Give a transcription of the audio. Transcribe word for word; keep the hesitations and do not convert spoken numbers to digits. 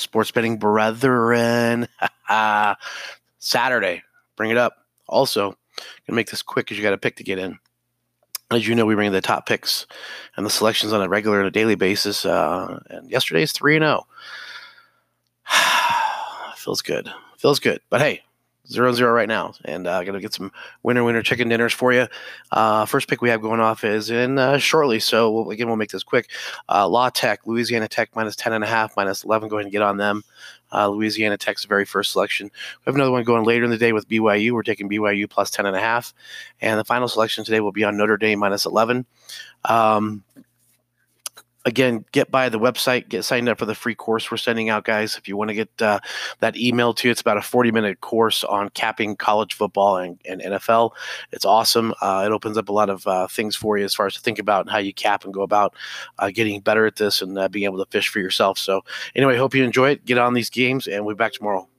sports betting brethren. Saturday, bring it up. Also, gonna make this quick because you got a pick to get in. As you know, we bring the top picks and the selections on a regular and a daily basis. Uh, and yesterday's three and oh. Feels good. Feels good. But hey, zero and zero right now. And I'm uh, going to get some winner, winner chicken dinners for you. Uh, first pick we have going off is in uh, shortly. So, we'll, again, we'll make this quick. Uh, Law Tech, Louisiana Tech, minus ten and a half, minus eleven. Go ahead and get on them. Uh, Louisiana Tech's very first selection. We have another one going later in the day with B Y U. We're taking B Y U plus ten and a half. And the final selection today will be on Notre Dame minus eleven. Um, again, get by the website, get signed up for the free course we're sending out, guys. If you want to get uh, that email to you, it's about a forty-minute course on capping college football and, and N F L. It's awesome. Uh, it opens up a lot of uh, things for you as far as to think about and how you cap and go about uh, getting better at this and uh, being able to fish for yourself. So anyway, hope you enjoy it. Get on these games, and we'll be back tomorrow.